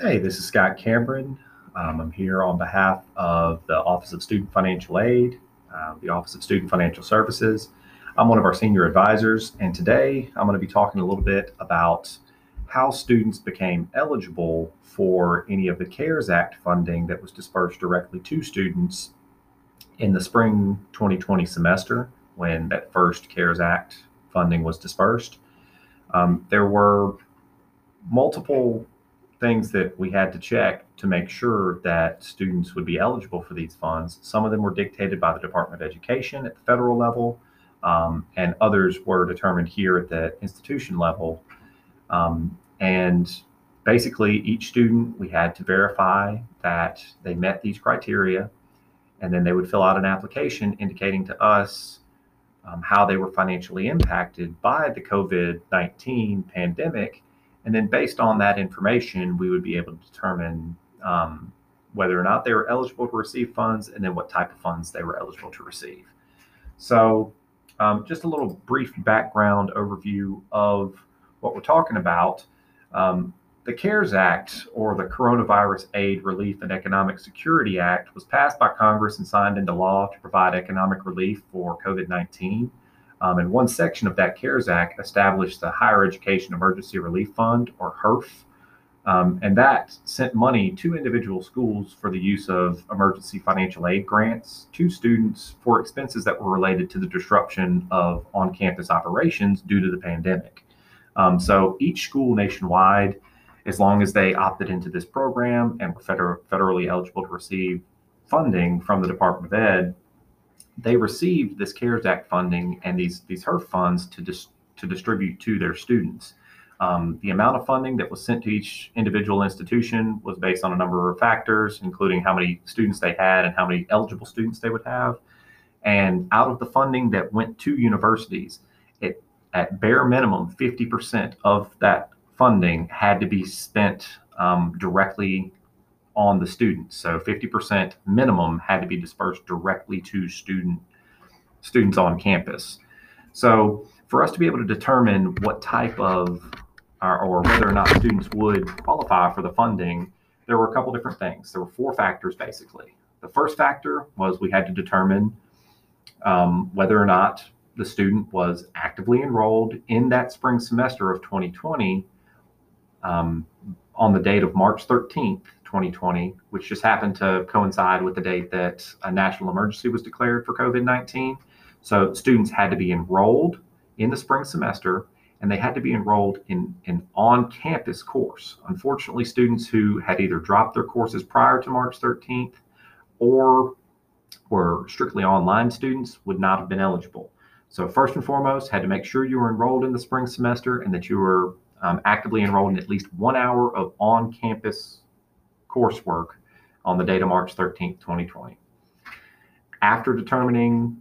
Hey, this is Scott Cameron. I'm here on behalf of the Office of Student Financial Aid, the Office of Student Financial Services. I'm one of our senior advisors, and today I'm going to be talking a little bit about how students became eligible for any of the CARES Act funding that was dispersed directly to students in the spring 2020 semester when that first CARES Act funding was dispersed. There were multiple things that we had to check to make sure that students would be eligible for these funds. Some of them were dictated by the Department of Education at the federal level, and others were determined here at the institution level. And basically each student, we had to verify that they met these criteria, and then they would fill out an application indicating to us how they were financially impacted by the COVID-19 pandemic. And then based on that information, we would be able to determine whether or not they were eligible to receive funds, and then what type of funds they were eligible to receive. So just a little brief background overview of what we're talking about. The CARES Act, or the Coronavirus Aid, Relief, and Economic Security Act, was passed by Congress and signed into law to provide economic relief for COVID-19. And one section of that CARES Act established the Higher Education Emergency Relief Fund, or HERF, and that sent money to individual schools for the use of emergency financial aid grants to students for expenses that were related to the disruption of on-campus operations due to the pandemic. So each school nationwide, as long as they opted into this program and were federally eligible to receive funding from the Department of Ed, they received this CARES Act funding and these HERF funds to distribute to their students. The amount of funding that was sent to each individual institution was based on a number of factors, including how many students they had and how many eligible students they would have. And out of the funding that went to universities, it, at bare minimum, 50% of that funding had to be spent directly on the students. So 50% minimum had to be dispersed directly to students on campus. So for us to be able to determine what type of, or whether or not students would qualify for the funding, there were a couple different things. There were four factors, basically. The first factor was we had to determine whether or not the student was actively enrolled in that spring semester of 2020 on the date of March 13th, 2020, which just happened to coincide with the date that a national emergency was declared for COVID-19. So students had to be enrolled in the spring semester, and they had to be enrolled in an on-campus course. Unfortunately, students who had either dropped their courses prior to March 13th or were strictly online students would not have been eligible. So first and foremost, had to make sure you were enrolled in the spring semester and that you were actively enrolled in at least 1 hour of on-campus coursework on the date of March 13th, 2020. After determining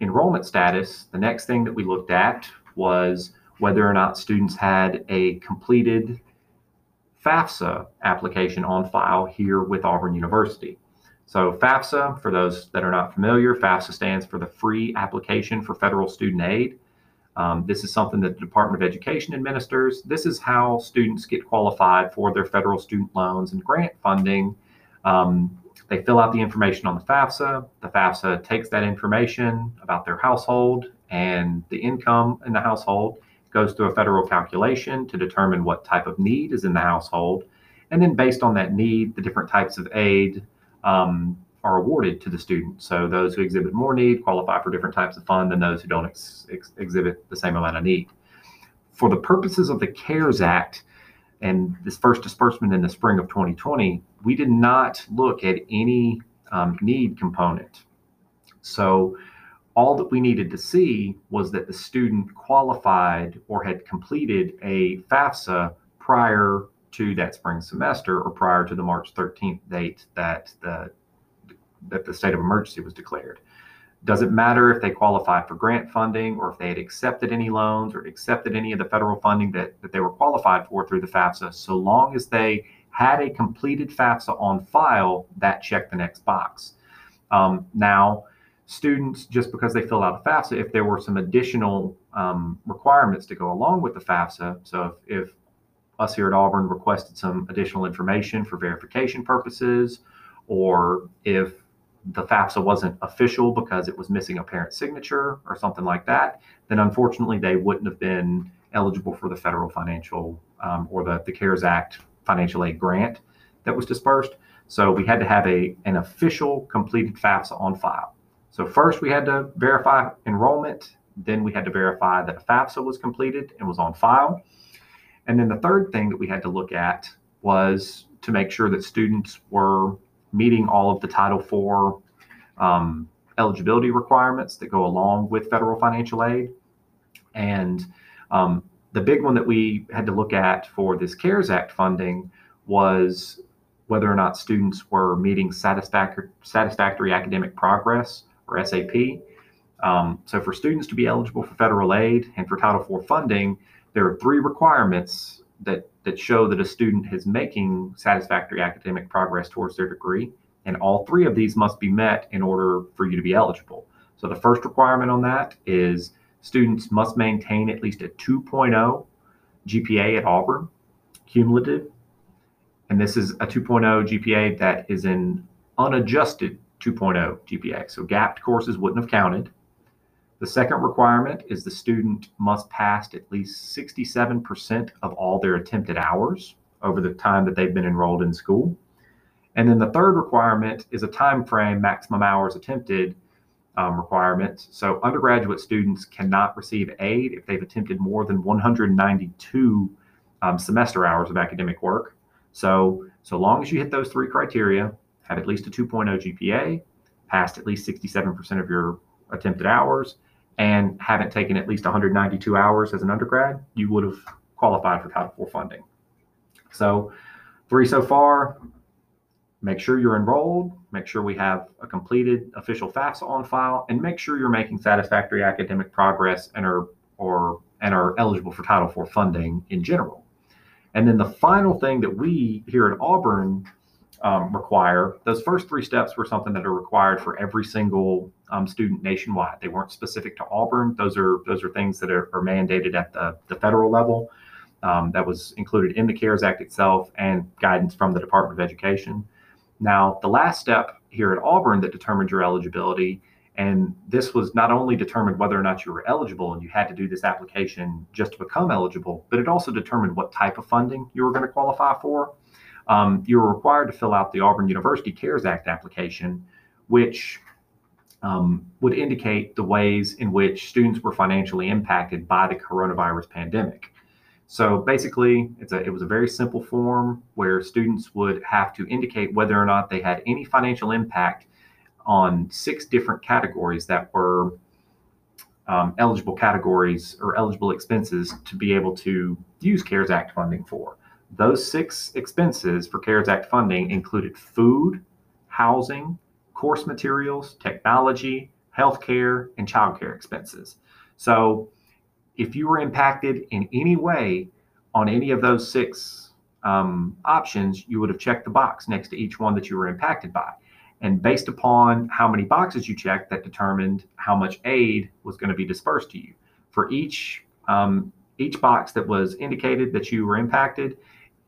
enrollment status, the next thing that we looked at was whether or not students had a completed FAFSA application on file here with Auburn University. So FAFSA, for those that are not familiar, FAFSA stands for the Free Application for Federal Student Aid. This is something that the Department of Education administers. This is how students get qualified for their federal student loans and grant funding. They fill out the information on the FAFSA. The FAFSA takes that information about their household and the income in the household, goes through a federal calculation to determine what type of need is in the household. And then based on that need, the different types of aid are awarded to the student. So those who exhibit more need qualify for different types of fund than those who don't exhibit the same amount of need. For the purposes of the CARES Act and this first disbursement in the spring of 2020, we did not look at any need component. So all that we needed to see was that the student qualified or had completed a FAFSA prior to that spring semester or prior to the March 13th date that the state of emergency was declared. Doesn't matter if they qualified for grant funding or if they had accepted any loans or accepted any of the federal funding that they were qualified for through the FAFSA. So long as they had a completed FAFSA on file, that checked the next box. Now, students, just because they filled out a FAFSA, if there were some additional requirements to go along with the FAFSA, so if us here at Auburn requested some additional information for verification purposes, or if the FAFSA wasn't official because it was missing a parent's signature or something like that, then unfortunately they wouldn't have been eligible for the federal financial or the CARES Act financial aid grant that was dispersed. So we had to have an official completed FAFSA on file. So first we had to verify enrollment, then we had to verify that a FAFSA was completed and was on file. And then the third thing that we had to look at was to make sure that students were meeting all of the Title IV eligibility requirements that go along with federal financial aid. And the big one that we had to look at for this CARES Act funding was whether or not students were meeting Satisfactory Academic Progress, or SAP. So for students to be eligible for federal aid and for Title IV funding, there are three requirements that show that a student is making satisfactory academic progress towards their degree, and all three of these must be met in order for you to be eligible. So the first requirement on that is students must maintain at least a 2.0 GPA at Auburn, cumulative, and this is a 2.0 GPA that is an unadjusted 2.0 GPA, so gapped courses wouldn't have counted. The second requirement is the student must pass at least 67% of all their attempted hours over the time that they've been enrolled in school. And then the third requirement is a time frame, maximum hours attempted requirement. So undergraduate students cannot receive aid if they've attempted more than 192 semester hours of academic work. So long as you hit those three criteria, have at least a 2.0 GPA, passed at least 67% of your attempted hours, and haven't taken at least 192 hours as an undergrad, you would have qualified for Title IV funding. So three so far. Make sure you're enrolled, make sure we have a completed official FAFSA on file, and make sure you're making satisfactory academic progress and are eligible for Title IV funding in general. And then the final thing that we here at Auburn require, those first three steps were something that are required for every single student nationwide. They weren't specific to Auburn. Those are things that are mandated at the federal level. That was included in the CARES Act itself and guidance from the Department of Education. Now, the last step here at Auburn that determined your eligibility, and this was not only determined whether or not you were eligible and you had to do this application just to become eligible, but it also determined what type of funding you were going to qualify for. You were required to fill out the Auburn University CARES Act application, which would indicate the ways in which students were financially impacted by the coronavirus pandemic. So basically, it was a very simple form where students would have to indicate whether or not they had any financial impact on six different categories that were eligible categories or eligible expenses to be able to use CARES Act funding for. Those six expenses for CARES Act funding included food, housing, course materials, technology, healthcare, and childcare expenses. So if you were impacted in any way on any of those six options, you would have checked the box next to each one that you were impacted by. And based upon how many boxes you checked, that determined how much aid was going to be dispersed to you. For each box that was indicated that you were impacted,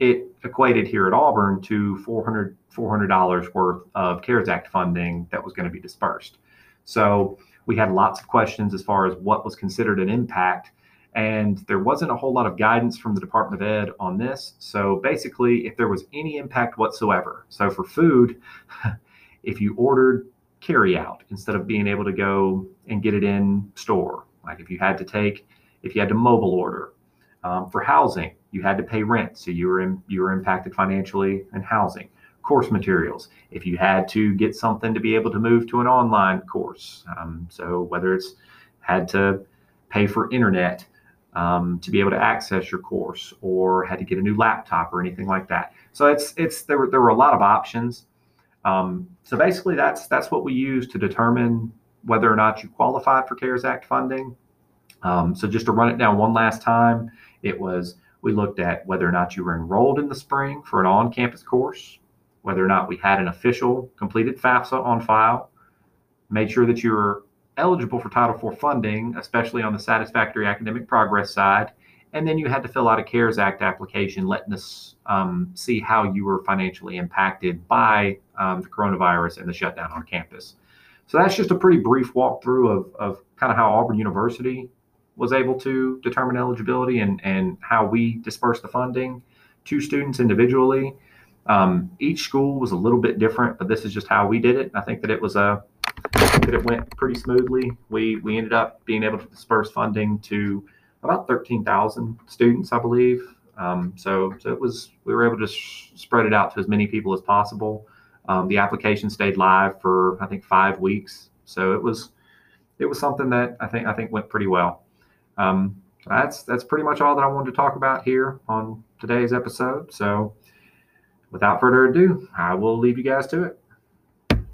it equated here at Auburn to $400 worth of CARES Act funding that was going to be dispersed. So we had lots of questions as far as what was considered an impact, and there wasn't a whole lot of guidance from the Department of Ed on this. So basically, if there was any impact whatsoever, so for food, if you ordered carryout instead of being able to go and get it in store, like if you had to mobile order, for housing, you had to pay rent, so you were impacted financially in housing. Course materials, if you had to get something to be able to move to an online course, so whether it's had to pay for internet to be able to access your course, or had to get a new laptop or anything like that. So there were a lot of options. So basically, that's what we used to determine whether or not you qualified for CARES Act funding. So just to run it down one last time, we looked at whether or not you were enrolled in the spring for an on-campus course, whether or not we had an official completed FAFSA on file, made sure that you were eligible for Title IV funding, especially on the satisfactory academic progress side, And then you had to fill out a CARES Act application, letting us see how you were financially impacted by the coronavirus and the shutdown on campus. So that's just a pretty brief walkthrough of kind of how Auburn University was able to determine eligibility and how we dispersed the funding to students individually. Each school was a little bit different, but this is just how we did it. I think that it went pretty smoothly. We ended up being able to disperse funding to about 13,000 students, I believe. So we were able to spread it out to as many people as possible. The application stayed live for, I think, 5 weeks. So it was something that I think went pretty well. So that's pretty much all that I wanted to talk about here on today's episode. So without further ado, I will leave you guys to it.